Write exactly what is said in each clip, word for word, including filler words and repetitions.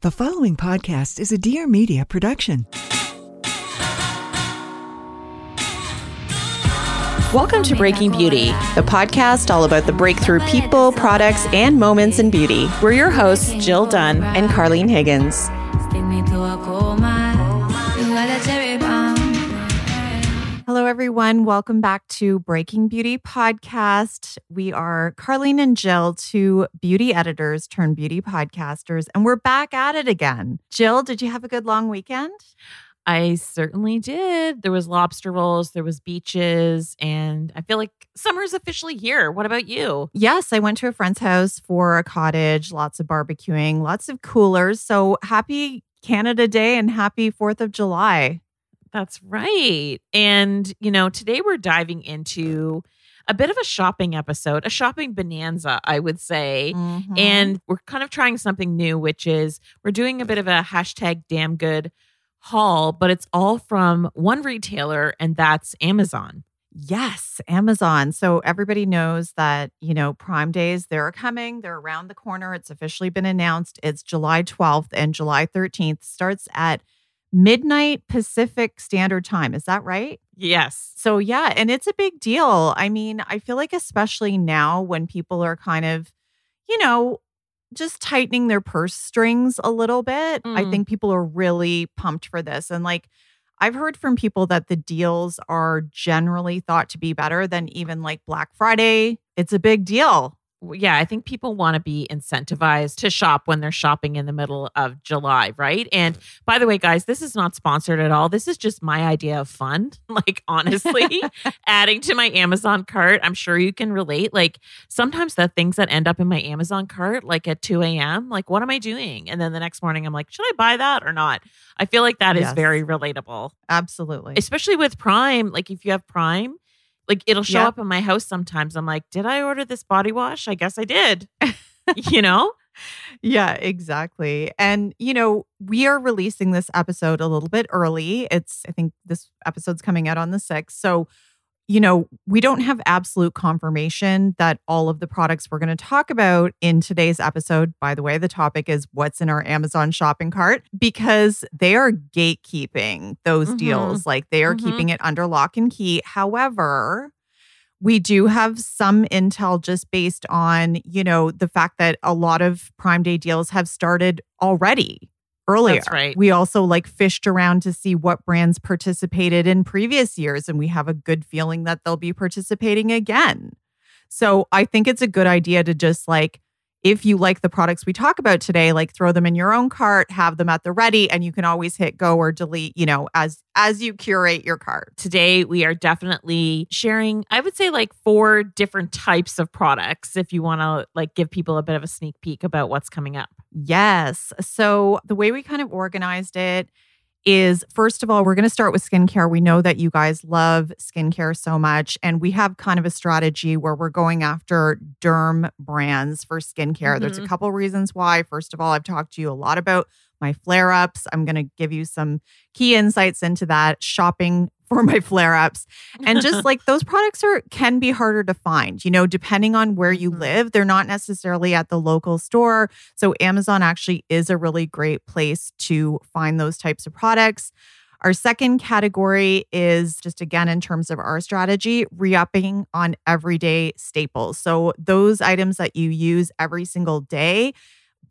The following podcast is a Dear Media production. Welcome to Breaking Beauty, the podcast all about the breakthrough people, products, and moments in beauty. We're your hosts, Jill Dunn and Carlene Higgins. Hello, everyone. Welcome back to Breaking Beauty Podcast. We are Carlene and Jill, two beauty editors turned beauty podcasters, and we're back at it again. Jill, did you have a good long weekend? I certainly did. There was lobster rolls, there was beaches, and I feel like summer's officially here. What about you? Yes, I went to a friend's house for a cottage, lots of barbecuing, lots of coolers. So happy Canada Day and happy fourth of July. That's right. And, you know, today we're diving into a bit of a shopping episode, a shopping bonanza, I would say. Mm-hmm. And we're kind of trying something new, which is we're doing a bit of a hashtag damn good haul, but it's all from one retailer, and that's Amazon. Yes, Amazon. So everybody knows that, you know, Prime Days, they're coming. They're around the corner. It's officially been announced. It's July twelfth and July thirteenth. Starts at midnight Pacific Standard Time. Is that right? Yes. So yeah, and it's a big deal. I mean, I feel like especially now when people are kind of, you know, just tightening their purse strings a little bit, mm. I think people are really pumped for this. And like, I've heard from people that the deals are generally thought to be better than even like Black Friday. It's a big deal. Yeah, I think people want to be incentivized to shop when they're shopping in the middle of July, right? And by the way, guys, this is not sponsored at all. This is just my idea of fun. Like, honestly, adding to my Amazon cart, I'm sure you can relate. Like, sometimes the things that end up in my Amazon cart, like at two a.m., like, what am I doing? And then the next morning, I'm like, should I buy that or not? I feel like that yes. is very relatable. Absolutely. Especially with Prime. Like, if you have Prime, like, it'll show yep. up in my house sometimes. I'm like, did I order this body wash? I guess I did, you know? Yeah, exactly. And, you know, we are releasing this episode a little bit early. It's, I think this episode's coming out on the sixth. So, you know, we don't have absolute confirmation that all of the products we're going to talk about in today's episode, by the way, the topic is what's in our Amazon shopping cart, because they are gatekeeping those mm-hmm. deals. Like, they are mm-hmm. keeping it under lock and key. However, we do have some intel just based on, you know, the fact that a lot of Prime Day deals have started already. Earlier. That's right. We also like fished around to see what brands participated in previous years, and we have a good feeling that they'll be participating again. So I think it's a good idea to just like, if you like the products we talk about today, like throw them in your own cart, have them at the ready, and you can always hit go or delete, you know, as as you curate your cart. Today, we are definitely sharing, I would say, like four different types of products if you want to like give people a bit of a sneak peek about what's coming up. Yes. So the way we kind of organized it is, first of all, we're going to start with skincare. We know that you guys love skincare so much. And we have kind of a strategy where we're going after derm brands for skincare. Mm-hmm. There's a couple reasons why. First of all, I've talked to you a lot about my flare-ups. I'm going to give you some key insights into that, shopping for my flare-ups. And just like those products are can be harder to find, you know, depending on where you mm-hmm. live. They're not necessarily at the local store. So Amazon actually is a really great place to find those types of products. Our second category is just, again, in terms of our strategy, re-upping on everyday staples. So those items that you use every single day,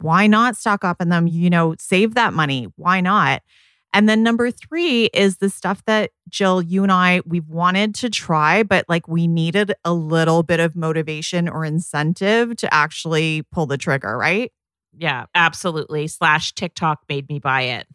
why not stock up on them? You know, save that money. Why not? And then number three is the stuff that, Jill, you and I, we've wanted to try, but like we needed a little bit of motivation or incentive to actually pull the trigger, right? Yeah, absolutely. Slash TikTok made me buy it.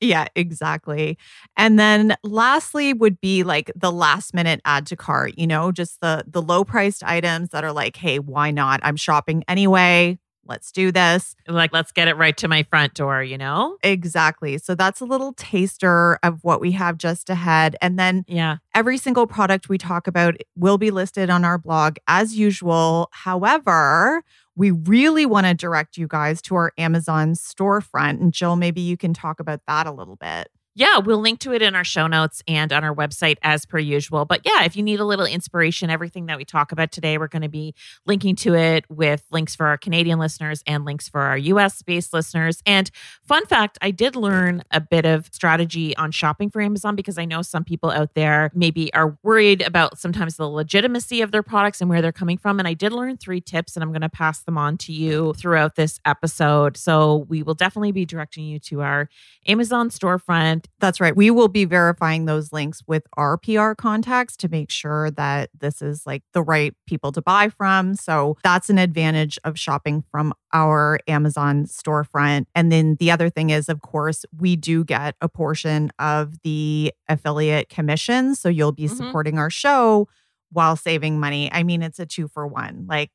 Yeah, exactly. And then lastly would be like the last minute add to cart, you know, just the the low priced items that are like, hey, why not? I'm shopping anyway. Let's do this. Like, let's get it right to my front door, you know? Exactly. So that's a little taster of what we have just ahead. And then yeah. every single product we talk about will be listed on our blog as usual. However, we really want to direct you guys to our Amazon storefront. And Jill, maybe you can talk about that a little bit. Yeah, we'll link to it in our show notes and on our website as per usual. But yeah, if you need a little inspiration, everything that we talk about today, we're going to be linking to it with links for our Canadian listeners and links for our U S-based listeners. And fun fact, I did learn a bit of strategy on shopping for Amazon because I know some people out there maybe are worried about sometimes the legitimacy of their products and where they're coming from. And I did learn three tips and I'm going to pass them on to you throughout this episode. So we will definitely be directing you to our Amazon storefront. That's right. We will be verifying those links with our P R contacts to make sure that this is like the right people to buy from. So that's an advantage of shopping from our Amazon storefront. And then the other thing is, of course, we do get a portion of the affiliate commission. So you'll be mm-hmm. supporting our show while saving money. I mean, it's a two for one. Like,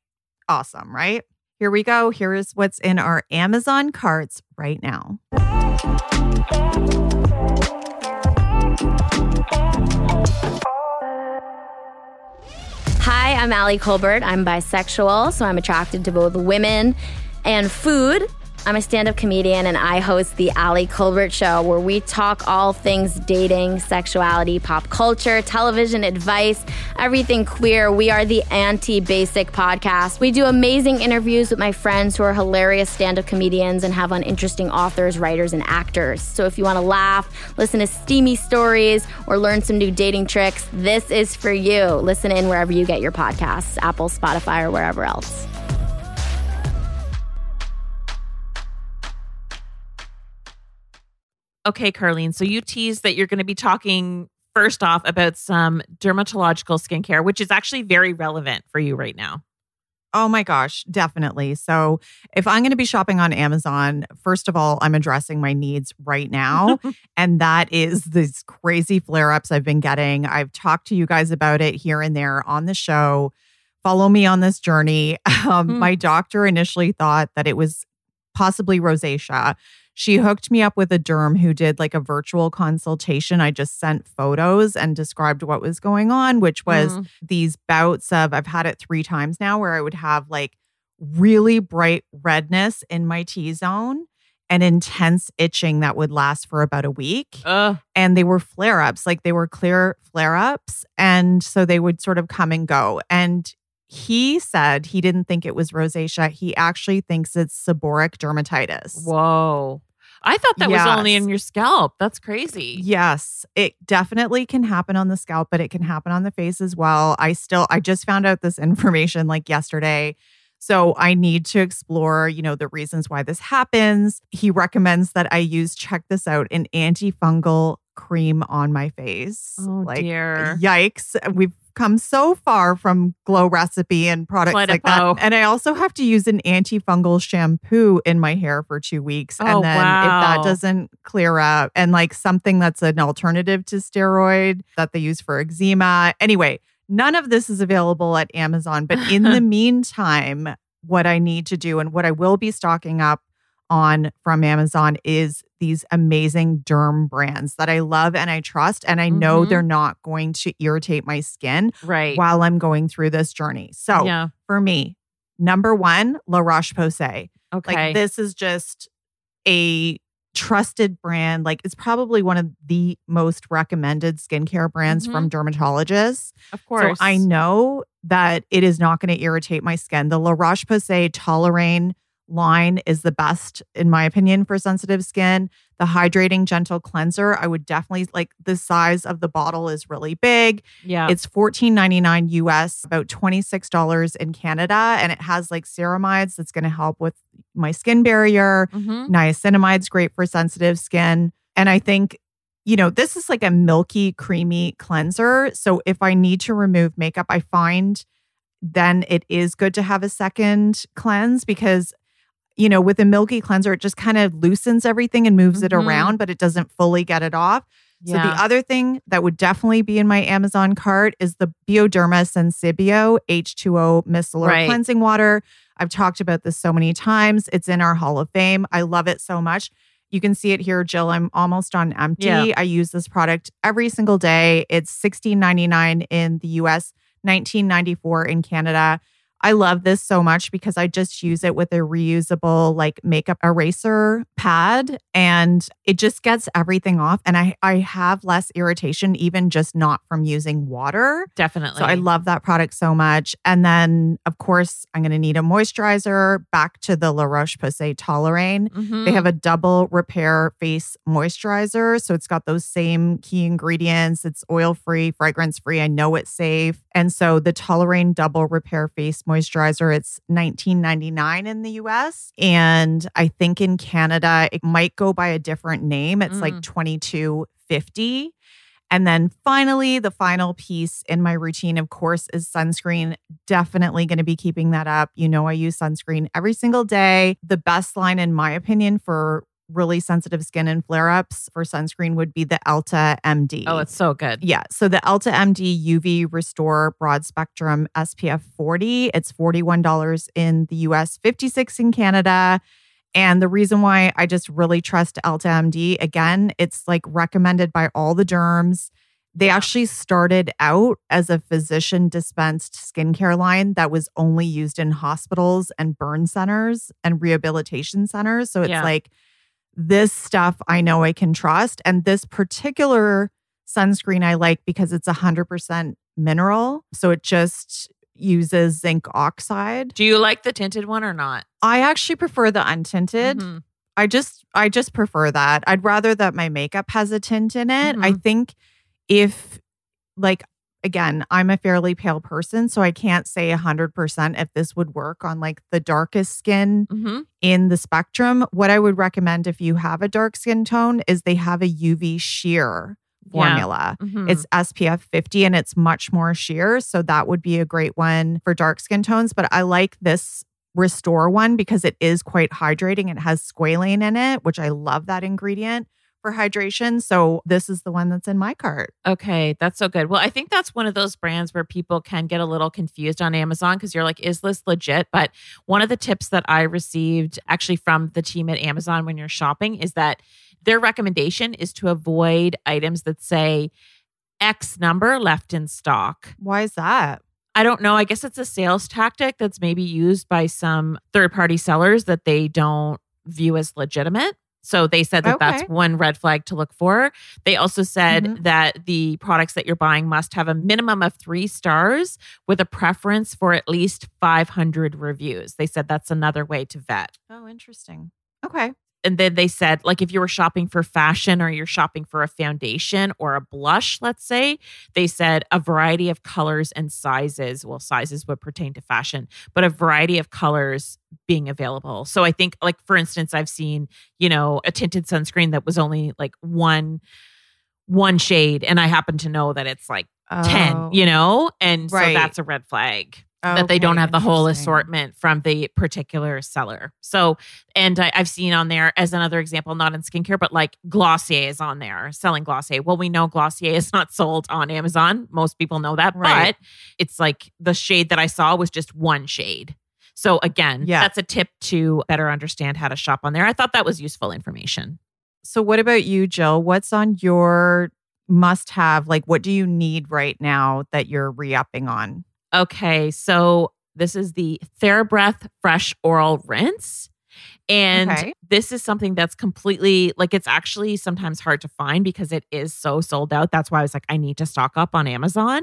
awesome, right? Here we go. Here is what's in our Amazon carts right now. Hi, I'm Allie Colbert. I'm bisexual, so I'm attracted to both women and food. I'm a stand-up comedian and I host The Allie Colbert Show, where we talk all things dating, sexuality, pop culture, television, advice, everything queer. We are the anti-basic podcast. We do amazing interviews with my friends who are hilarious stand-up comedians and have on interesting authors, writers, and actors. So if you want to laugh, listen to steamy stories, or learn some new dating tricks, this is for you. Listen in wherever you get your podcasts, Apple, Spotify, or wherever else. Okay, Carlene, so you teased that you're going to be talking first off about some dermatological skincare, which is actually very relevant for you right now. Oh my gosh, definitely. So if I'm going to be shopping on Amazon, first of all, I'm addressing my needs right now. And that is these crazy flare-ups I've been getting. I've talked to you guys about it here and there on the show. Follow me on this journey. Um, mm. My doctor initially thought that it was possibly rosacea. She hooked me up with a derm who did like a virtual consultation. I just sent photos and described what was going on, which was mm. these bouts of, I've had it three times now, where I would have like really bright redness in my T-zone and intense itching that would last for about a week. Uh. And they were flare-ups, like they were clear flare-ups. And so they would sort of come and go. And he said he didn't think it was rosacea. He actually thinks it's seborrheic dermatitis. Whoa. I thought that yes. was only in your scalp. That's crazy. Yes, it definitely can happen on the scalp, but it can happen on the face as well. I still, I just found out this information like yesterday. So I need to explore, you know, the reasons why this happens. He recommends that I use, check this out, an antifungal cream on my face. Oh, like, dear. Yikes. We've come so far from Glow Recipe and products Pletipo. Like that. And I also have to use an antifungal shampoo in my hair for two weeks. Oh, and then wow. if that doesn't clear up, and like something that's an alternative to steroid that they use for eczema. Anyway, none of this is available at Amazon. But in the meantime, what I need to do and what I will be stocking up on from Amazon is these amazing derm brands that I love and I trust, and I know mm-hmm. they're not going to irritate my skin right. while I'm going through this journey. So yeah. for me, number one, La Roche-Posay. Okay. Like, this is just a trusted brand. Like, it's probably one of the most recommended skincare brands mm-hmm. from dermatologists. Of course. So I know that it is not going to irritate my skin. The La Roche-Posay Toleraine line is the best, in my opinion, for sensitive skin. The hydrating gentle cleanser, I would definitely like. The size of the bottle is really big. Yeah, it's fourteen ninety-nine U S, about twenty-six dollars in Canada, and it has like ceramides that's going to help with my skin barrier. Mm-hmm. Niacinamide's great for sensitive skin, and I think, you know, this is like a milky, creamy cleanser. So if I need to remove makeup, I find then it is good to have a second cleanse because, you know, with a milky cleanser, it just kind of loosens everything and moves mm-hmm. it around, but it doesn't fully get it off. Yeah. So the other thing that would definitely be in my Amazon cart is the Bioderma Sensibio H two O Micellar right. Cleansing Water. I've talked about this so many times. It's in our Hall of Fame. I love it so much. You can see it here, Jill. I'm almost on empty. Yeah. I use this product every single day. It's sixteen ninety-nine in the U S, nineteen ninety-four in Canada. I love this so much because I just use it with a reusable like makeup eraser pad and it just gets everything off. And I, I have less irritation, even just not from using water. Definitely. So I love that product so much. And then, of course, I'm going to need a moisturizer. Back to the La Roche-Posay Toleraine. Mm-hmm. They have a double repair face moisturizer. So it's got those same key ingredients. It's oil-free, fragrance-free. I know it's safe. And so the Toleraine double repair face moisturizer, it's nineteen ninety-nine in the U S. And I think in Canada, it might go by a different name. It's mm. like twenty-two fifty. And then finally, the final piece in my routine, of course, is sunscreen. Definitely going to be keeping that up. You know, I use sunscreen every single day. The best line, in my opinion, for really sensitive skin and flare-ups for sunscreen would be the Elta M D. Oh, it's so good. Yeah. So the Elta M D U V Restore Broad Spectrum S P F forty. It's forty-one dollars in the U S, fifty-six dollars in Canada. And the reason why I just really trust Elta M D, again, it's like recommended by all the derms. They actually started out as a physician-dispensed skincare line that was only used in hospitals and burn centers and rehabilitation centers. So it's yeah. like, this stuff I know I can trust. And this particular sunscreen I like because it's one hundred percent mineral. So it just uses zinc oxide. Do you like the tinted one or not? I actually prefer the untinted. Mm-hmm. I just I just prefer that. I'd rather that my makeup has a tint in it. Mm-hmm. I think if, like, again, I'm a fairly pale person, so I can't say one hundred percent if this would work on like the darkest skin mm-hmm. in the spectrum. What I would recommend if you have a dark skin tone is they have a U V sheer formula. Yeah. Mm-hmm. It's S P F fifty and it's much more sheer. So that would be a great one for dark skin tones. But I like this Restore one because it is quite hydrating. It has squalane in it, which I love that ingredient for hydration. So this is the one that's in my cart. Okay. That's so good. Well, I think that's one of those brands where people can get a little confused on Amazon because you're like, is this legit? But one of the tips that I received actually from the team at Amazon when you're shopping is that their recommendation is to avoid items that say X number left in stock. Why is that? I don't know. I guess it's a sales tactic that's maybe used by some third-party sellers that they don't view as legitimate. So they said that okay. that's one red flag to look for. They also said mm-hmm. that the products that you're buying must have a minimum of three stars with a preference for at least five hundred reviews. They said that's another way to vet. Oh, interesting. Okay. And then they said, like, if you were shopping for fashion or you're shopping for a foundation or a blush, let's say, they said a variety of colors and sizes. Well, sizes would pertain to fashion, but a variety of colors being available. So I think, like, for instance, I've seen, you know, a tinted sunscreen that was only like one, one shade. And I happen to know that it's like oh. ten, you know, and right. so that's a red flag. Okay, that they don't have the whole assortment from the particular seller. So, and I, I've seen on there as another example, not in skincare, but like Glossier is on there selling Glossier. Well, we know Glossier is not sold on Amazon. Most people know that, right. But it's like the shade that I saw was just one shade. So again, yeah. that's a tip to better understand how to shop on there. I thought that was useful information. So what about you, Jill? What's on your must-have? Like, what do you need right now that you're re-upping on? Okay, so this is the TheraBreath Fresh Oral Rinse. And okay. this is something that's completely, like, it's actually sometimes hard to find because it is so sold out. That's why I was like, I need to stock up on Amazon.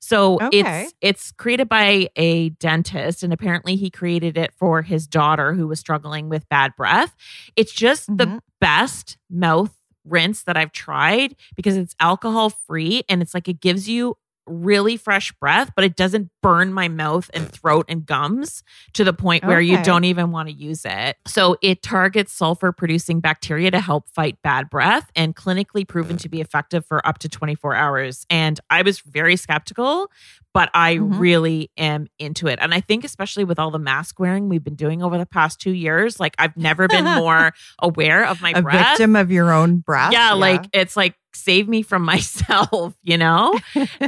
So okay. it's it's created by a dentist, and apparently he created it for his daughter who was struggling with bad breath. It's just mm-hmm. the best mouth rinse that I've tried because it's alcohol free, and it's like it gives you really fresh breath, but it doesn't burn my mouth and throat and gums to the point where okay. you don't even want to use it. So it targets sulfur-producing bacteria to help fight bad breath, and clinically proven to be effective for up to twenty-four hours. And I was very skeptical, but I mm-hmm. really am into it. And I think especially with all the mask wearing we've been doing over the past two years, like I've never been more aware of my A breath. A victim of your own breath. Yeah, yeah. Like it's like, save me from myself, you know?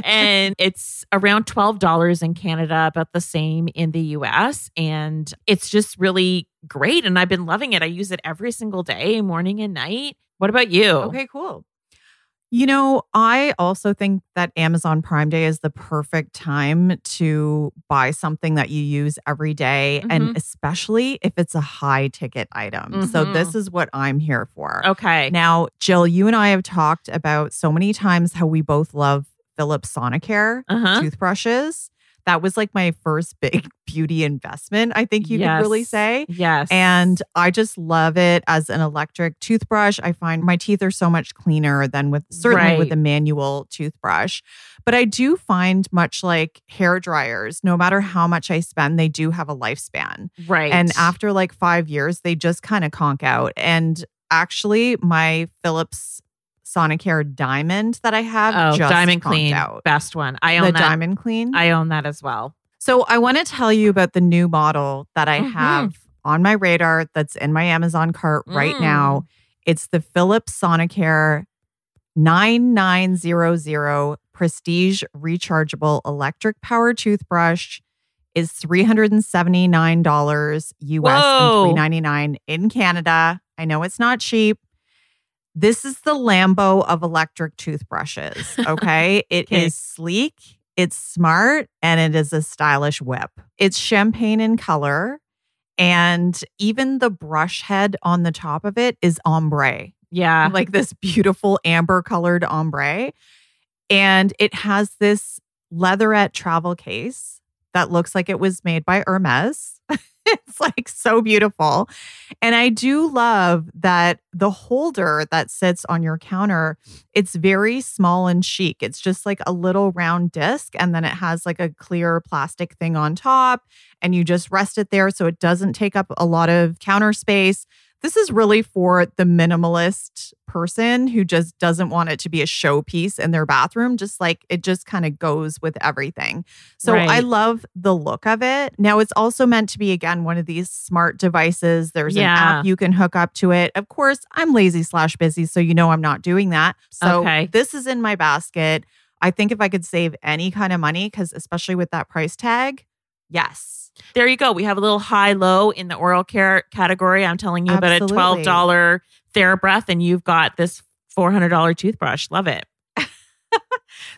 And it's around twelve dollars in Canada, about the same in the U S. And it's just really great. And I've been loving it. I use it every single day, morning and night. What about you? Okay, cool. You know, I also think that Amazon Prime Day is the perfect time to buy something that you use every day, mm-hmm. and especially if it's a high ticket item. Mm-hmm. So this is what I'm here for. Okay. Now, Jill, you and I have talked about so many times how we both love Philips Sonicare uh-huh. toothbrushes. That was like my first big beauty investment, I think you yes. could really say. Yes. And I just love it as an electric toothbrush. I find my teeth are so much cleaner than with, certainly right. with a manual toothbrush. But I do find, much like hair dryers, no matter how much I spend, they do have a lifespan. Right. And after like five years, they just kind of conk out. And actually, my Philips Sonicare Diamond that I have oh, just Diamond Clean out. Best one. I own the that. Diamond Clean. I own that as well. So I want to tell you about the new model that I mm-hmm. have on my radar that's in my Amazon cart mm. right now. It's the Philips Sonicare nine nine zero zero Prestige Rechargeable Electric Power Toothbrush. Is three hundred seventy-nine dollars U S Whoa. and three hundred ninety-nine dollars in Canada. I know it's not cheap. This is the Lambo of electric toothbrushes, okay? It okay. is sleek, it's smart, and it is a stylish whip. It's champagne in color, and even the brush head on the top of it is ombre. Yeah. Like this beautiful amber-colored ombre. And it has this leatherette travel case that looks like it was made by Hermes. It's like so beautiful. And I do love that the holder that sits on your counter, it's very small and chic. It's just like a little round disc, and then it has like a clear plastic thing on top, and you just rest it there so it doesn't take up a lot of counter space. This is really for the minimalist person who just doesn't want it to be a showpiece in their bathroom. Just like it just kind of goes with everything. So right. I love the look of it. Now, it's also meant to be, again, one of these smart devices. There's yeah. an app you can hook up to it. Of course, I'm lazy slash busy, so you know I'm not doing that. So okay. this is in my basket. I think if I could save any kind of money, because especially with that price tag, yes. There you go. We have a little high-low in the oral care category. I'm telling you Absolutely. about a twelve dollars TheraBreath, and you've got this four hundred dollars toothbrush. Love it.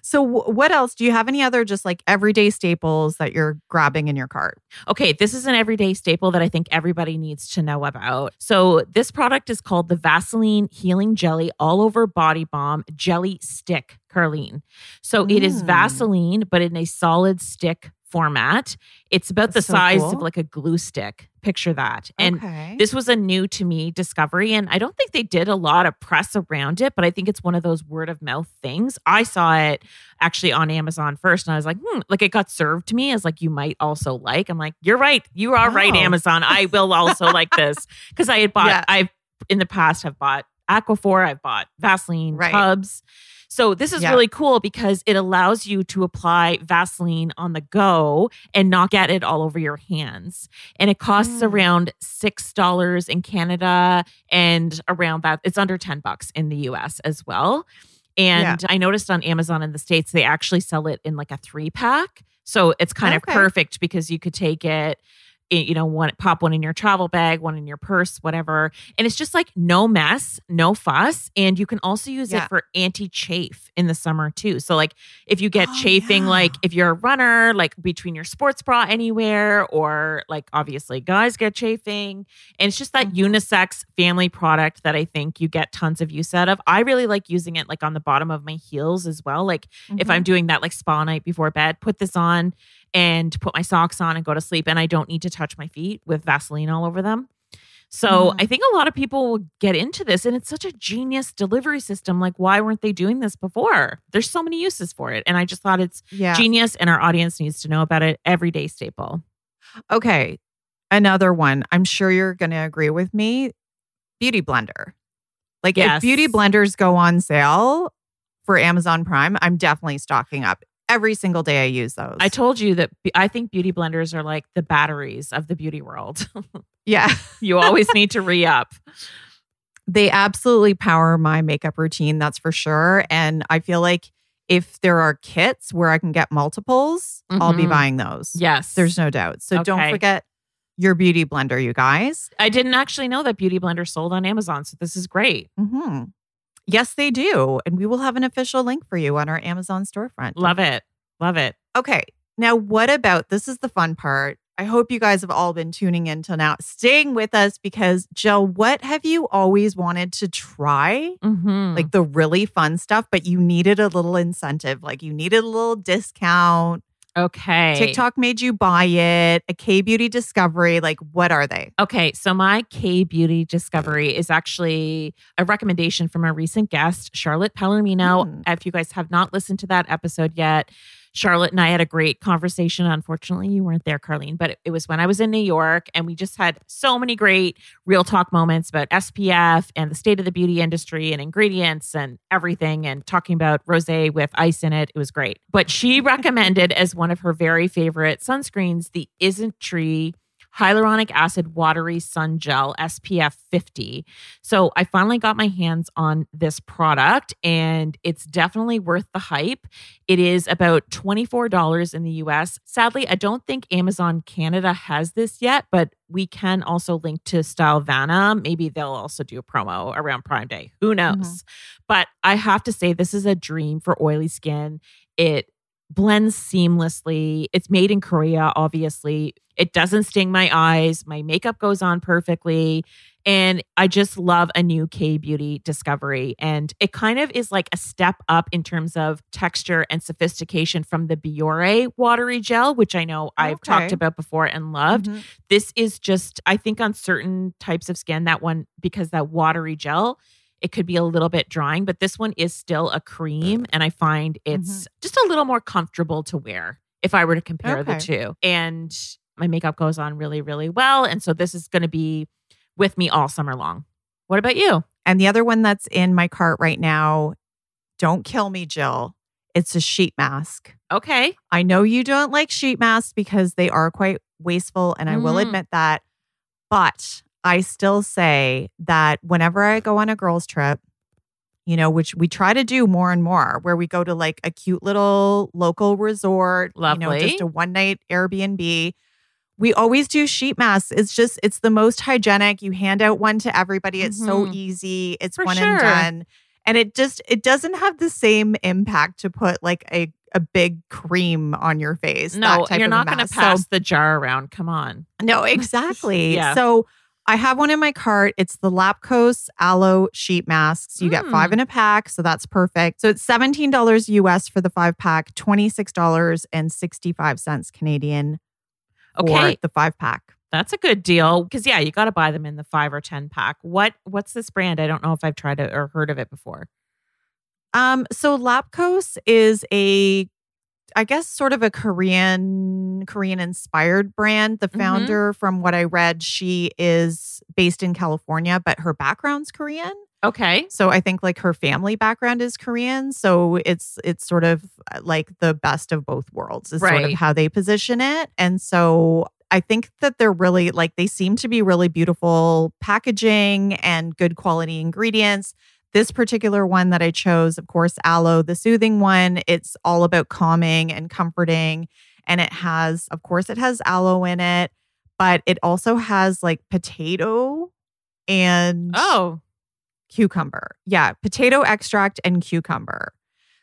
So what else? Do you have any other just like everyday staples that you're grabbing in your cart? Okay, this is an everyday staple that I think everybody needs to know about. So this product is called the Vaseline Healing Jelly All Over Body Balm Jelly Stick, Carlene. So mm. it is Vaseline, but in a solid stick format. It's about That's the so size cool. of like a glue stick. Picture that. And okay. this was a new to me discovery. And I don't think they did a lot of press around it, but I think it's one of those word of mouth things. I saw it actually on Amazon first, and I was like, hmm, like it got served to me as like, you might also like. I'm like, you're right. You are oh. right, Amazon. I will also like this. Because I had bought, yeah. I've in the past have bought Aquaphor, I've bought Vaseline right. tubs. So this is yeah. really cool because it allows you to apply Vaseline on the go and not get it all over your hands. And it costs mm. around six dollars in Canada, and around that, it's under ten bucks in the U S as well. And yeah. I noticed on Amazon in the States, they actually sell it in like a three pack. So it's kind okay. of perfect because you could take it you know, one, pop one in your travel bag, one in your purse, whatever. And it's just like no mess, no fuss. And you can also use yeah. it for anti-chafe in the summer too. So like if you get oh, chafing, yeah. like if you're a runner, like between your sports bra anywhere, or like obviously guys get chafing. And it's just that mm-hmm. unisex family product that I think you get tons of use out of. I really like using it like on the bottom of my heels as well. Like mm-hmm. if I'm doing that like spa night before bed, put this on and put my socks on and go to sleep. And I don't need to touch my feet with Vaseline all over them. So mm. I think a lot of people will get into this, and it's such a genius delivery system. Like, why weren't they doing this before? There's so many uses for it. And I just thought it's yeah. genius, and our audience needs to know about it. Everyday staple. Okay. Another one. I'm sure you're going to agree with me. Beauty Blender. Like yes. if Beauty Blenders go on sale for Amazon Prime, I'm definitely stocking up. Every single day I use those. I told you that I think Beauty Blenders are like the batteries of the beauty world. Yeah. You always need to re-up. They absolutely power my makeup routine. That's for sure. And I feel like if there are kits where I can get multiples, mm-hmm. I'll be buying those. Yes. There's no doubt. So okay. don't forget your Beauty Blender, you guys. I didn't actually know that Beauty Blender sold on Amazon. So this is great. Mm-hmm. Yes, they do. And we will have an official link for you on our Amazon storefront. Love it. Love it. Okay. Now, what about, this is the fun part. I hope you guys have all been tuning in till now, staying with us, because Jill, what have you always wanted to try? Mm-hmm. Like the really fun stuff, but you needed a little incentive. Like you needed a little discount. Okay. TikTok made you buy it. A K-Beauty discovery. Like, what are they? Okay. So my K-Beauty discovery is actually a recommendation from a recent guest, Charlotte Pellermino. Mm. If you guys have not listened to that episode yet, Charlotte and I had a great conversation. Unfortunately, you weren't there, Carlene, but it was when I was in New York, and we just had so many great real talk moments about S P F and the state of the beauty industry and ingredients and everything, and talking about rosé with ice in it. It was great. But she recommended as one of her very favorite sunscreens, the Isntree Hyaluronic Acid Watery Sun Gel S P F fifty. So I finally got my hands on this product, and it's definitely worth the hype. It is about twenty-four dollars in the U S. Sadly, I don't think Amazon Canada has this yet, but we can also link to Stylevana. Maybe they'll also do a promo around Prime Day. Who knows? Mm-hmm. But I have to say, this is a dream for oily skin. It blends seamlessly. It's made in Korea, obviously. It doesn't sting my eyes. My makeup goes on perfectly. And I just love a new K-Beauty discovery. And it kind of is like a step up in terms of texture and sophistication from the Biore watery gel, which I know I've okay. talked about before and loved. Mm-hmm. This is just, I think on certain types of skin, that one, because that watery gel, it could be a little bit drying, but this one is still a cream. And I find it's mm-hmm. just a little more comfortable to wear if I were to compare okay. the two. And my makeup goes on really, really well. And so this is going to be with me all summer long. What about you? And the other one that's in my cart right now, don't kill me, Jill. It's a sheet mask. Okay. I know you don't like sheet masks because they are quite wasteful, and I mm. will admit that. But I still say that whenever I go on a girls' trip, you know, which we try to do more and more, where we go to like a cute little local resort, Lovely. you know, just a one night Airbnb, we always do sheet masks. It's just, it's the most hygienic. You hand out one to everybody. It's mm-hmm. so easy. It's For one sure. and done. And it just, it doesn't have the same impact to put like a, a big cream on your face. No, you're not going to pass so, the jar around. Come on. No, exactly. yeah. So I have one in my cart. It's the Lapcos Aloe Sheet Masks. You mm. get five in a pack. So that's perfect. So it's seventeen dollars U S for the five pack, twenty-six dollars and sixty-five cents Canadian. Okay, or the five pack. That's a good deal, because yeah, you got to buy them in the five or ten pack. What what's this brand? I don't know if I've tried it or heard of it before. Um, so Lapcos is a, I guess, sort of a Korean Korean inspired brand. The founder, mm-hmm. from what I read, she is based in California, but her background's Korean. Okay, so I think like her family background is Korean, so it's it's sort of like the best of both worlds is right. sort of how they position it. And so I think that they're really like they seem to be really beautiful packaging and good quality ingredients. This particular one that I chose, of course, aloe, the soothing one. It's all about calming and comforting, and it has, of course, it has aloe in it. but it also has like potato and oh, cucumber. Yeah, potato extract and cucumber.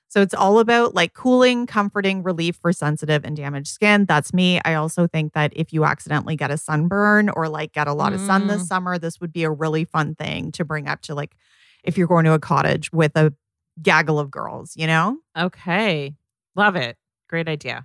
So it's all about like cooling, comforting, relief for sensitive and damaged skin. That's me. I also think that if you accidentally get a sunburn or like get a lot of mm. sun this summer, this would be a really fun thing to bring up to like if you're going to a cottage with a gaggle of girls, you know? Okay. Love it. Great idea.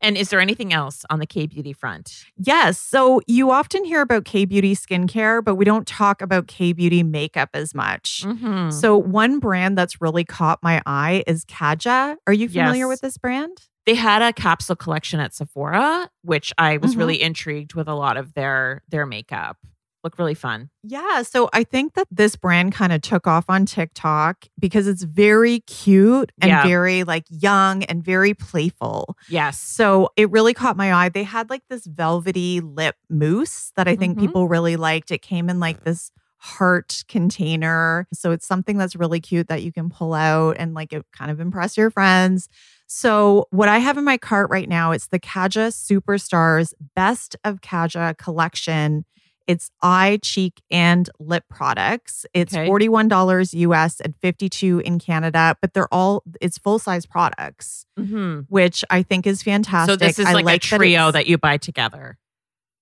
And is there anything else on the K-Beauty front? Yes. So you often hear about K-Beauty skincare, but we don't talk about K-Beauty makeup as much. Mm-hmm. So one brand that's really caught my eye is Kaja. Are you familiar yes. with this brand? They had a capsule collection at Sephora, which I was mm-hmm. really intrigued with a lot of their, their makeup. Look really fun. Yeah. So I think that this brand kind of took off on TikTok because it's very cute and yeah. very like young and very playful. Yes. So it really caught my eye. They had like this velvety lip mousse that I think mm-hmm. people really liked. It came in like this heart container. So it's something that's really cute that you can pull out and like it kind of impress your friends. So what I have in my cart right now, it's the Kaja Superstars Best of Kaja Collection. It's eye, cheek, and lip products. It's okay. forty-one dollars U S and fifty-two dollars in Canada, but they're all, it's full-size products, mm-hmm. which I think is fantastic. So this is I like, like a trio that, that you buy together.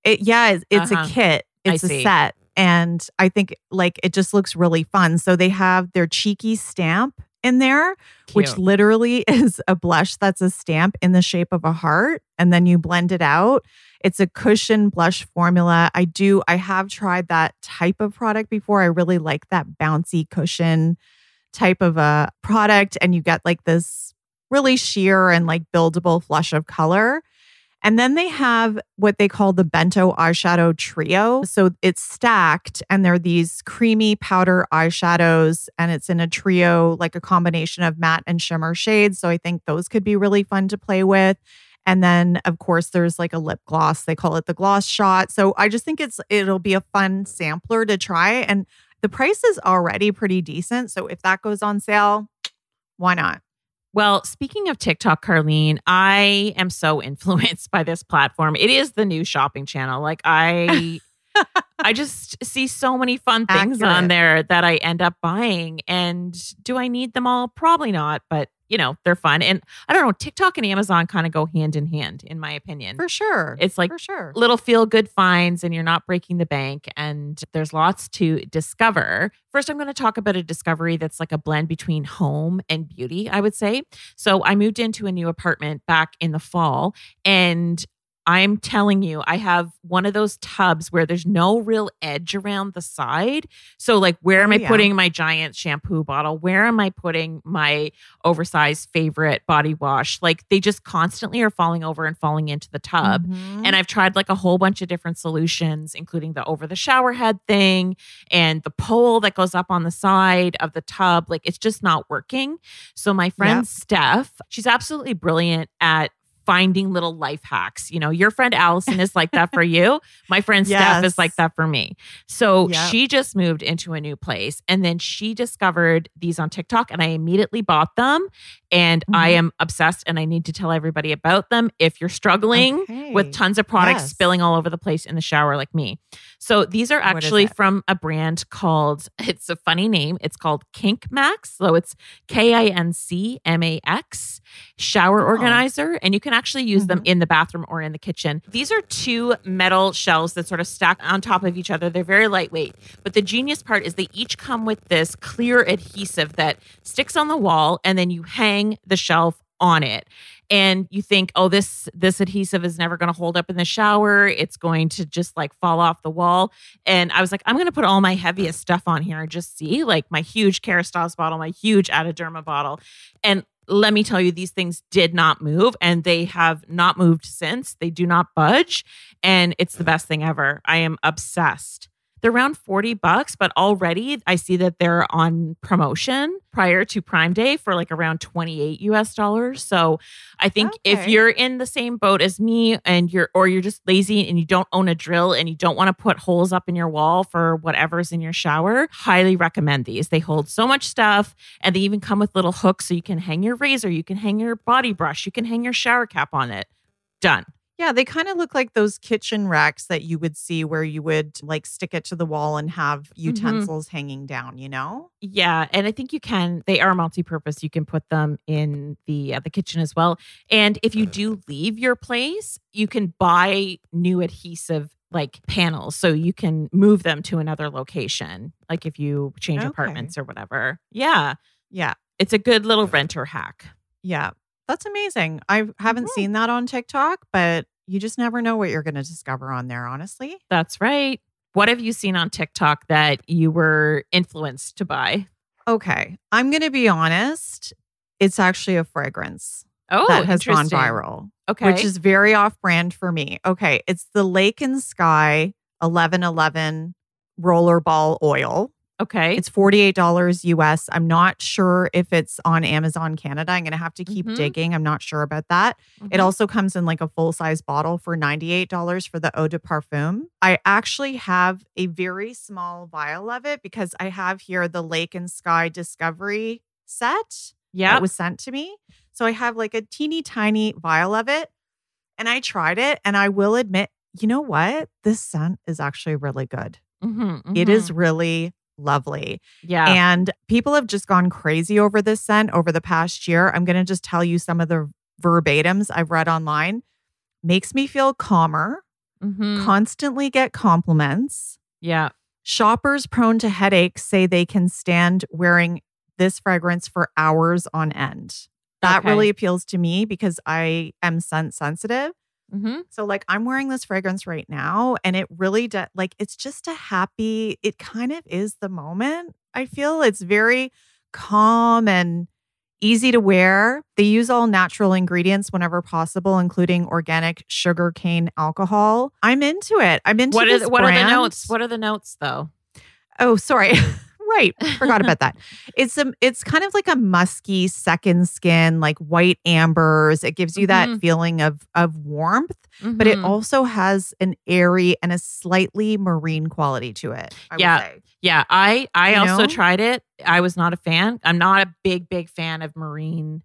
It, yeah, it's, it's uh-huh. a kit. It's I a see. set. And I think like it just looks really fun. So they have their Cheeky Stamp in there, Cute. which literally is a blush that's a stamp in the shape of a heart. And then you blend it out. It's a cushion blush formula. I do, I have tried that type of product before. I really like that bouncy cushion type of a product. And you get like this really sheer and like buildable flush of color. And then they have what they call the Bento Eyeshadow Trio. So it's stacked and they're these creamy powder eyeshadows and it's in a trio, like a combination of matte and shimmer shades. So I think those could be really fun to play with. And then, of course, there's like a lip gloss. They call it the Gloss Shot. So I just think it's it'll be a fun sampler to try. And the price is already pretty decent. So if that goes on sale, why not? Well, speaking of TikTok, Carlene, I am so influenced by this platform. It is the new shopping channel. Like I I just see so many fun things Accurate. on there that I end up buying. And do I need them all? Probably not, but you know, they're fun. And I don't know, TikTok and Amazon kind of go hand in hand, in my opinion. For sure. It's like For sure. little feel-good finds and you're not breaking the bank. And there's lots to discover. First, I'm going to talk about a discovery that's like a blend between home and beauty, I would say. So I moved into a new apartment back in the fall. And I'm telling you, I have one of those tubs where there's no real edge around the side. So like, where am oh, I yeah. putting my giant shampoo bottle? Where am I putting my oversized favorite body wash? Like they just constantly are falling over and falling into the tub. Mm-hmm. And I've tried like a whole bunch of different solutions, including the over the shower head thing and the pole that goes up on the side of the tub. Like it's just not working. So my friend yep. Steph, she's absolutely brilliant at finding little life hacks. You know, your friend Allison is like that for you. My friend yes. Steph is like that for me. So yep. she just moved into a new place and then she discovered these on TikTok and I immediately bought them and mm-hmm. I am obsessed and I need to tell everybody about them if you're struggling okay. with tons of products yes. spilling all over the place in the shower like me. So these are actually from a brand called, it's a funny name. It's called Kink Max. So it's K I N C M A X shower oh. organizer. And you can actually use mm-hmm. them in the bathroom or in the kitchen. These are two metal shells that sort of stack on top of each other. They're very lightweight. But the genius part is they each come with this clear adhesive that sticks on the wall and then you hang the shelf on it. And you think, oh, this this adhesive is never going to hold up in the shower. It's going to just like fall off the wall. And I was like, I'm going to put all my heaviest stuff on here and just see like my huge Kérastase bottle, my huge Atoderma bottle. And let me tell you, these things did not move and they have not moved since. They do not budge. And it's the best thing ever. I am obsessed. They're around forty bucks, but already I see that they're on promotion prior to Prime Day for like around twenty-eight U S dollars. So I think okay. if you're in the same boat as me and you're, or you're just lazy and you don't own a drill and you don't want to put holes up in your wall for whatever's in your shower, highly recommend these. They hold so much stuff and they even come with little hooks so you can hang your razor, you can hang your body brush, you can hang your shower cap on it. Done. Yeah, they kind of look like those kitchen racks that you would see where you would like stick it to the wall and have utensils mm-hmm. hanging down, you know? Yeah, and I think you can. They are multi-purpose. You can put them in the uh, the kitchen as well. And if you do leave your place, you can buy new adhesive like panels, so you can move them to another location, like if you change okay. apartments or whatever. Yeah. Yeah. It's a good little renter hack. Yeah. That's amazing. I haven't mm-hmm. seen that on TikTok, but you just never know what you're going to discover on there, honestly. That's right. What have you seen on TikTok that you were influenced to buy? Okay. I'm going to be honest. It's actually a fragrance oh, that has gone viral, okay, which is very off-brand for me. Okay. It's the Lake and Sky eleven eleven Rollerball Oil. Okay. It's forty-eight dollars U S. I'm not sure if it's on Amazon Canada. I'm going to have to keep mm-hmm. digging. I'm not sure about that. Mm-hmm. It also comes in like a full-size bottle for ninety-eight dollars for the Eau de Parfum. I actually have a very small vial of it because I have here the Lake and Sky Discovery set yep. that was sent to me. So I have like a teeny tiny vial of it, and I tried it, and I will admit, you know what? This scent is actually really good. Mm-hmm, mm-hmm. It is really lovely. Yeah. And people have just gone crazy over this scent over the past year. I'm going to just tell you some of the verbatims I've read online. Makes me feel calmer. Mm-hmm. Constantly get compliments. Yeah. Shoppers prone to headaches say they can stand wearing this fragrance for hours on end. That okay. really appeals to me because I am scent sensitive. Mm-hmm. So like I'm wearing this fragrance right now, and it really de- like it's just a happy, it kind of is the moment. I feel it's very calm and easy to wear. They use all natural ingredients whenever possible, including organic sugarcane alcohol. I'm into it. I'm into what is, this What brand. Are the notes? What are the notes though? Oh, sorry. Right. Forgot about that. It's a, it's kind of like a musky second skin, like white ambers. It gives you mm-hmm. that feeling of of warmth, mm-hmm. but it also has an airy and a slightly marine quality to it. I yeah. would say. Yeah. I, I you also know? tried it. I was not a fan. I'm not a big, big fan of marine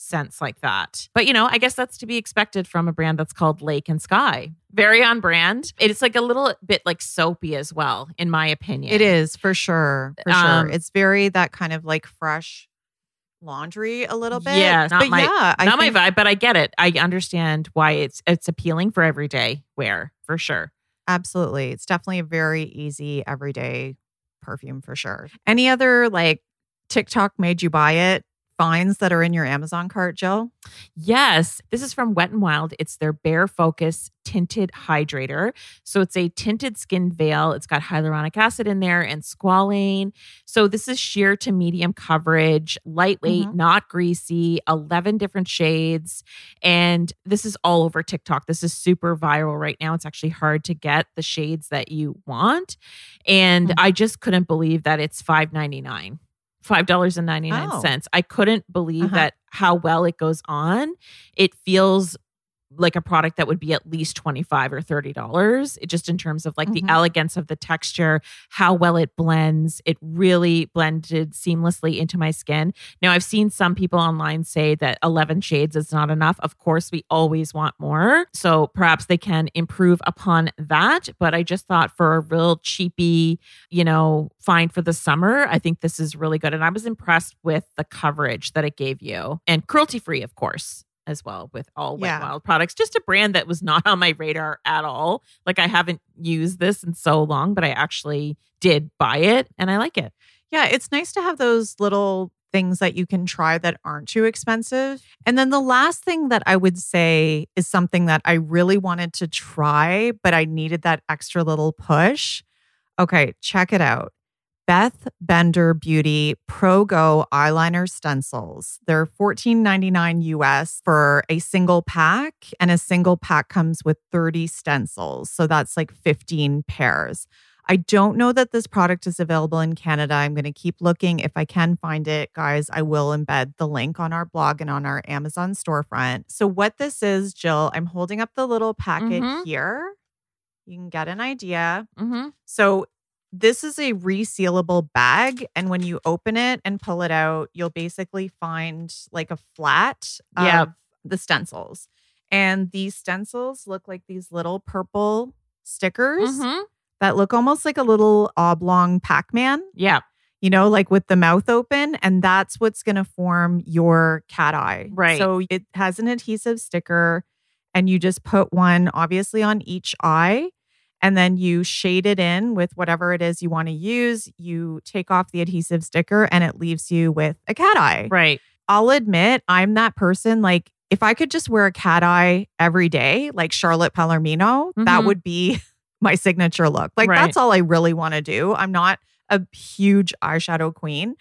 scents like that. But, you know, I guess that's to be expected from a brand that's called Lake and Sky. Very on brand. It's like a little bit like soapy as well, in my opinion. It is, for sure. For um, sure. It's very that kind of like fresh laundry a little bit. Yeah, not but my, yeah, I not think, my vibe, but I get it. I understand why it's it's appealing for everyday wear, for sure. Absolutely. It's definitely a very easy everyday perfume, for sure. Any other like TikTok made you buy it finds that are in your Amazon cart, Jill? Yes. This is from Wet n Wild. It's their Bare Focus Tinted Hydrator. So it's a tinted skin veil. It's got hyaluronic acid in there and squalane. So this is sheer to medium coverage, lightweight, mm-hmm. not greasy, eleven different shades. And this is all over TikTok. This is super viral right now. It's actually hard to get the shades that you want. And mm-hmm. I just couldn't believe that it's five ninety-nine. five dollars and ninety-nine cents. Oh. I couldn't believe uh-huh. that how well it goes on. It feels like a product that would be at least twenty-five dollars or thirty dollars, just in terms of like mm-hmm. the elegance of the texture, how well it blends. It really blended seamlessly into my skin. Now, I've seen some people online say that eleven shades is not enough. Of course, we always want more. So perhaps they can improve upon that. But I just thought for a real cheapy, you know, find for the summer, I think this is really good. And I was impressed with the coverage that it gave you, and cruelty-free, of course, as well, with all Wet yeah. Wild products. Just a brand that was not on my radar at all. Like I haven't used this in so long, but I actually did buy it and I like it. Yeah, it's nice to have those little things that you can try that aren't too expensive. And then the last thing that I would say is something that I really wanted to try, but I needed that extra little push. Okay, check it out. Beth Bender Beauty Pro Go Eyeliner Stencils. They're fourteen ninety-nine U S for a single pack, and a single pack comes with thirty stencils. So that's like fifteen pairs. I don't know that this product is available in Canada. I'm going to keep looking. If I can find it, guys, I will embed the link on our blog and on our Amazon storefront. So what this is, Jill, I'm holding up the little packet mm-hmm. here. You can get an idea. Mm-hmm. So this is a resealable bag, and when you open it and pull it out, you'll basically find like a flat of yep. the stencils. And these stencils look like these little purple stickers mm-hmm. that look almost like a little oblong Pac-Man. Yeah. You know, like with the mouth open. And that's what's going to form your cat eye. Right. So it has an adhesive sticker and you just put one obviously on each eye. And then you shade it in with whatever it is you want to use. You take off the adhesive sticker and it leaves you with a cat eye. Right. I'll admit, I'm that person. Like, if I could just wear a cat eye every day, like Charlotte Palomino, mm-hmm. that would be my signature look. Like, right. that's all I really want to do. I'm not a huge eyeshadow queen,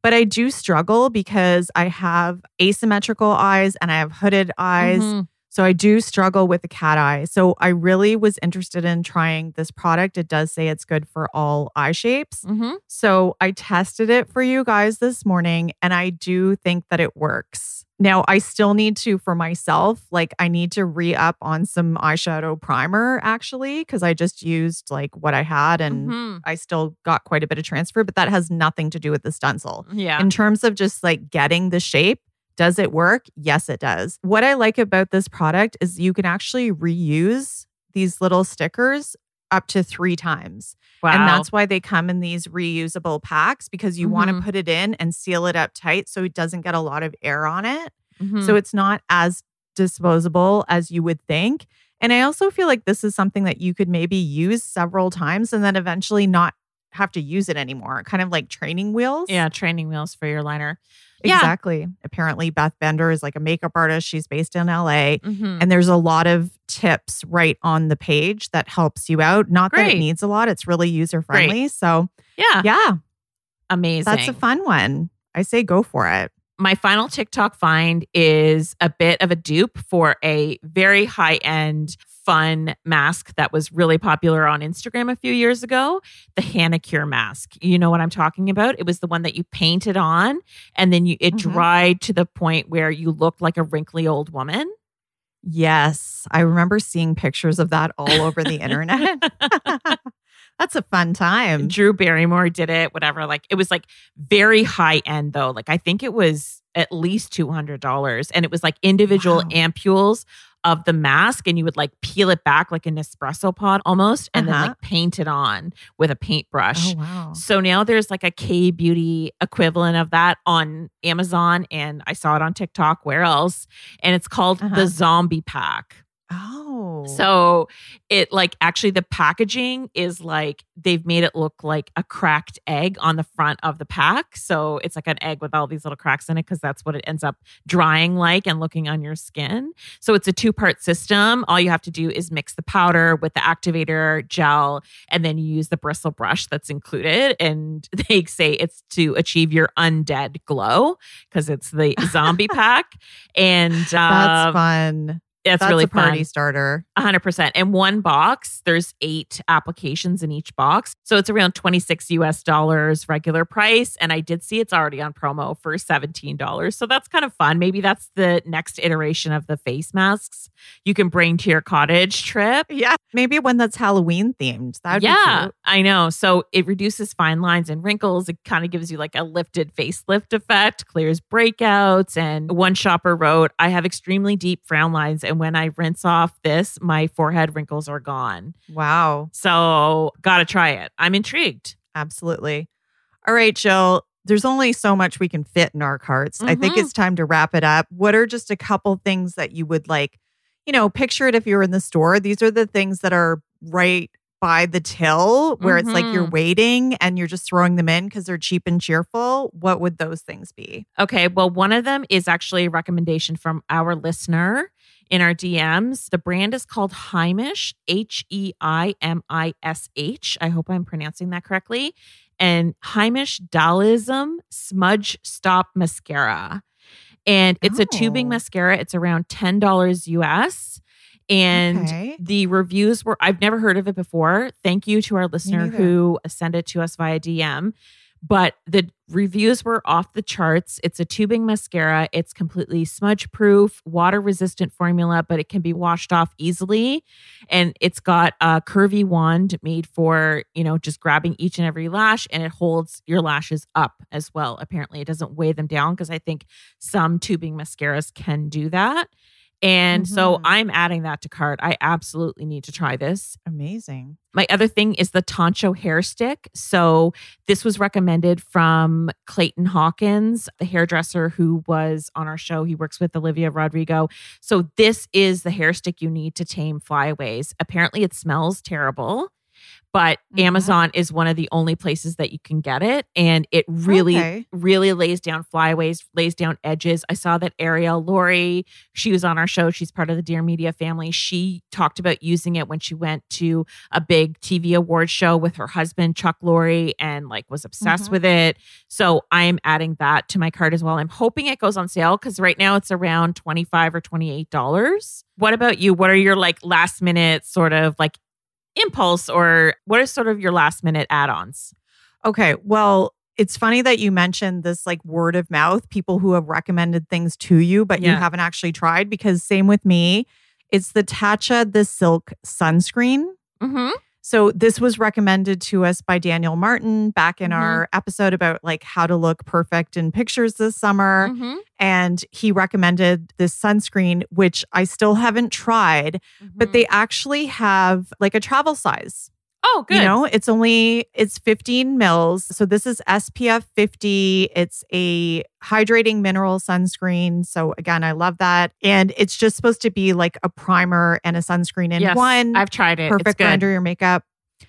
but I do struggle because I have asymmetrical eyes and I have hooded eyes. Mm-hmm. So I do struggle with the cat eye. So I really was interested in trying this product. It does say it's good for all eye shapes. Mm-hmm. So I tested it for you guys this morning and I do think that it works. Now I still need to, for myself, like I need to re-up on some eyeshadow primer actually because I just used like what I had and mm-hmm. I still got quite a bit of transfer, but that has nothing to do with the stencil. Yeah. In terms of just like getting the shape, does it work? Yes, it does. What I like about this product is you can actually reuse these little stickers up to three times. Wow. And that's why they come in these reusable packs because you mm-hmm. want to put it in and seal it up tight so it doesn't get a lot of air on it. Mm-hmm. So it's not as disposable as you would think. And I also feel like this is something that you could maybe use several times and then eventually not have to use it anymore. Kind of like training wheels. Yeah, training wheels for your liner. Yeah. Exactly. Apparently, Beth Bender is like a makeup artist. She's based in L A. Mm-hmm. And there's a lot of tips right on the page that helps you out. Not Great. That it needs a lot. It's really user-friendly. Great. So yeah. yeah. Amazing. That's a fun one. I say go for it. My final TikTok find is a bit of a dupe for a very high-end fun mask that was really popular on Instagram a few years ago, the Hanicure mask. You know what I'm talking about? It was the one that you painted on and then you it mm-hmm. dried to the point where you looked like a wrinkly old woman. Yes. I remember seeing pictures of that all over the internet. That's a fun time. Drew Barrymore did it, whatever. Like it was like very high end though. Like I think it was at least two hundred dollars and it was like individual wow. ampules of the mask and you would like peel it back like an espresso pod almost and uh-huh. then like paint it on with a paintbrush. Oh, wow. So now there's like a K-beauty equivalent of that on Amazon and I saw it on TikTok. Where else? And it's called uh-huh. the Zombie Pack. Oh. So it like actually the packaging is like they've made it look like a cracked egg on the front of the pack. So it's like an egg with all these little cracks in it because that's what it ends up drying like and looking on your skin. So it's a two-part system. All you have to do is mix the powder with the activator gel and then you use the bristle brush that's included. And they say it's to achieve your undead glow because it's the zombie pack. And um, that's fun. That's, That's really a party fun. Starter. one hundred percent. And one box, there's eight applications in each box. So it's around twenty-six U S dollars regular price. And I did see it's already on promo for seventeen dollars. So that's kind of fun. Maybe that's the next iteration of the face masks you can bring to your cottage trip. Yeah. Maybe one that's Halloween themed. That would yeah, be cute. I know. So it reduces fine lines and wrinkles. It kind of gives you like a lifted facelift effect, clears breakouts. And one shopper wrote, I have extremely deep frown lines and And when I rinse off this, my forehead wrinkles are gone. Wow. So gotta try it. I'm intrigued. Absolutely. All right, Jill. There's only so much we can fit in our carts. Mm-hmm. I think it's time to wrap it up. What are just a couple things that you would like, you know, picture it if you're in the store. These are the things that are right by the till where mm-hmm. it's like you're waiting and you're just throwing them in because they're cheap and cheerful. What would those things be? Okay. Well, one of them is actually a recommendation from our listener in our D Ms. The brand is called Heimish, H E I M I S H. I hope I'm pronouncing that correctly. And Heimish Dalism Smudge Stop Mascara. And it's oh. a tubing mascara. It's around ten dollars U S. And okay. the reviews were, I've never heard of it before. Thank you to our listener who sent it to us via D M. But the reviews were off the charts. It's a tubing mascara. It's completely smudge-proof, water-resistant formula, but it can be washed off easily. And it's got a curvy wand made for, you know, just grabbing each and every lash. And it holds your lashes up as well. Apparently, it doesn't weigh them down because I think some tubing mascaras can do that. And mm-hmm. so I'm adding that to cart. I absolutely need to try this. Amazing. My other thing is the Toncho hair stick. So this was recommended from Clayton Hawkins, the hairdresser who was on our show. He works with Olivia Rodrigo. So this is the hair stick you need to tame flyaways. Apparently it smells terrible, but okay. Amazon is one of the only places that you can get it. And it really, okay. really lays down flyaways, lays down edges. I saw that Ariel Laurie, she was on our show. She's part of the Dear Media family. She talked about using it when she went to a big T V award show with her husband, Chuck Laurie, and like was obsessed mm-hmm. with it. So I'm adding that to my cart as well. I'm hoping it goes on sale because right now it's around twenty-five dollars or twenty-eight dollars. What about you? What are your like last minute sort of like impulse, or what are sort of your last minute add-ons? Okay. Well, it's funny that you mentioned this like word of mouth, people who have recommended things to you, but yeah. you haven't actually tried, because same with me. It's the Tatcha The Silk Sunscreen. Mm-hmm. So this was recommended to us by Daniel Martin back in mm-hmm. our episode about like how to look perfect in pictures this summer. Mm-hmm. And he recommended this sunscreen, which I still haven't tried, mm-hmm. but they actually have like a travel size. Oh, good. You know, it's only, it's fifteen mils. So this is S P F fifty. It's a hydrating mineral sunscreen. So again, I love that. And it's just supposed to be like a primer and a sunscreen in yes, one. I've tried it. Perfect for under your makeup.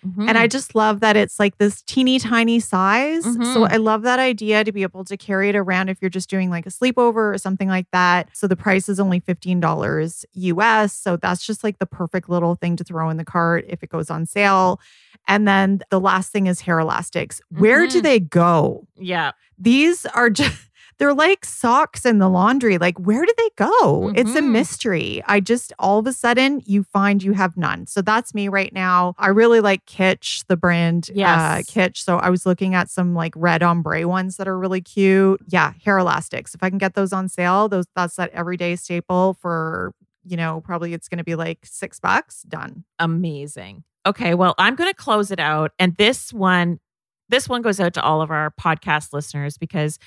Mm-hmm. And I just love that it's like this teeny tiny size. Mm-hmm. So I love that idea to be able to carry it around if you're just doing like a sleepover or something like that. So the price is only fifteen dollars U S. So that's just like the perfect little thing to throw in the cart if it goes on sale. And then the last thing is hair elastics. Mm-hmm. Where do they go? Yeah. These are just... They're like socks in the laundry. Like, where do they go? Mm-hmm. It's a mystery. I just, all of a sudden, you find you have none. So that's me right now. I really like Kitsch, the brand yes. uh, Kitsch. So I was looking at some like red ombre ones that are really cute. Yeah, hair elastics. If I can get those on sale, those that's that everyday staple for, you know, probably it's going to be like six bucks. Done. Amazing. Okay, well, I'm going to close it out. And this one, this one goes out to all of our podcast listeners, because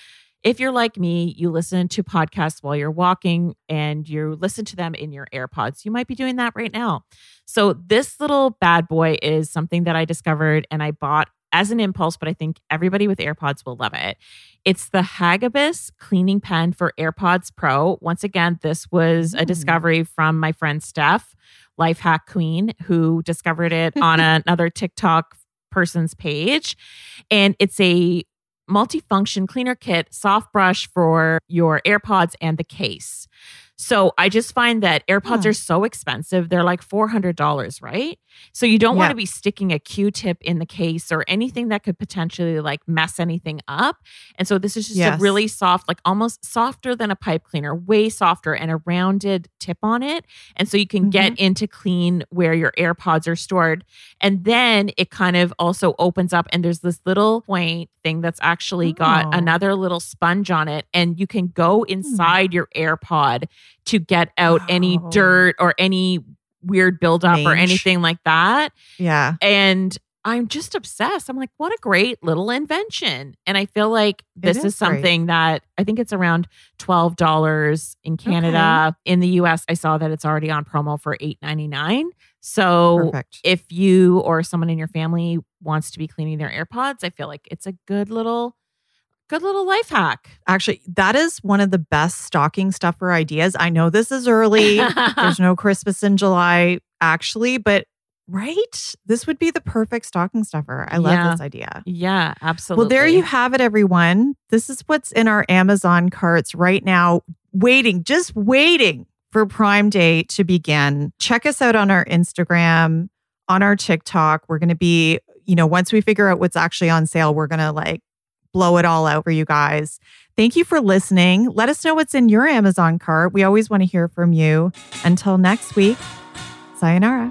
if you're like me, you listen to podcasts while you're walking and you listen to them in your AirPods. You might be doing that right now. So this little bad boy is something that I discovered and I bought as an impulse, but I think everybody with AirPods will love it. It's the Hagibis cleaning pen for AirPods Pro. Once again, this was a discovery from my friend Steph, Life Hack Queen, who discovered it on another TikTok person's page. And it's a multifunction cleaner kit, soft brush for your AirPods and the case. So I just find that AirPods yeah. are so expensive. They're like four hundred dollars, right? So you don't yeah. want to be sticking a Q-tip in the case or anything that could potentially like mess anything up. And so this is just yes. a really soft, like almost softer than a pipe cleaner, way softer, and a rounded tip on it. And so you can mm-hmm. get into clean where your AirPods are stored. And then it kind of also opens up and there's this little point thing that's actually oh. got another little sponge on it. And you can go inside mm. your AirPod to get out oh. any dirt or any weird buildup Mange. Or anything like that. Yeah. And I'm just obsessed. I'm like, what a great little invention. And I feel like this is, is something great. That I think it's around twelve dollars in Canada. Okay. In the U S, I saw that it's already on promo for eight ninety-nine. So Perfect. If you or someone in your family wants to be cleaning their AirPods, I feel like it's a good little Good little life hack. Actually, that is one of the best stocking stuffer ideas. I know this is early. There's no Christmas in July, actually, but right? This would be the perfect stocking stuffer. I love yeah. this idea. Yeah, absolutely. Well, there you have it, everyone. This is what's in our Amazon carts right now, waiting, just waiting for Prime Day to begin. Check us out on our Instagram, on our TikTok. We're going to be, you know, once we figure out what's actually on sale, we're going to like, blow it all out for you guys. Thank you for listening. Let us know what's in your Amazon cart. We always want to hear from you. Until next week, sayonara.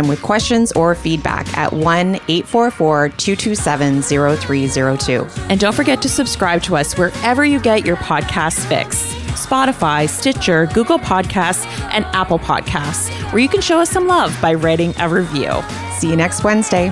with questions or feedback at one eight four four, two two seven, zero three zero two. And don't forget to subscribe to us wherever you get your podcast fix. Spotify, Stitcher, Google Podcasts, and Apple Podcasts, where you can show us some love by writing a review. See you next Wednesday.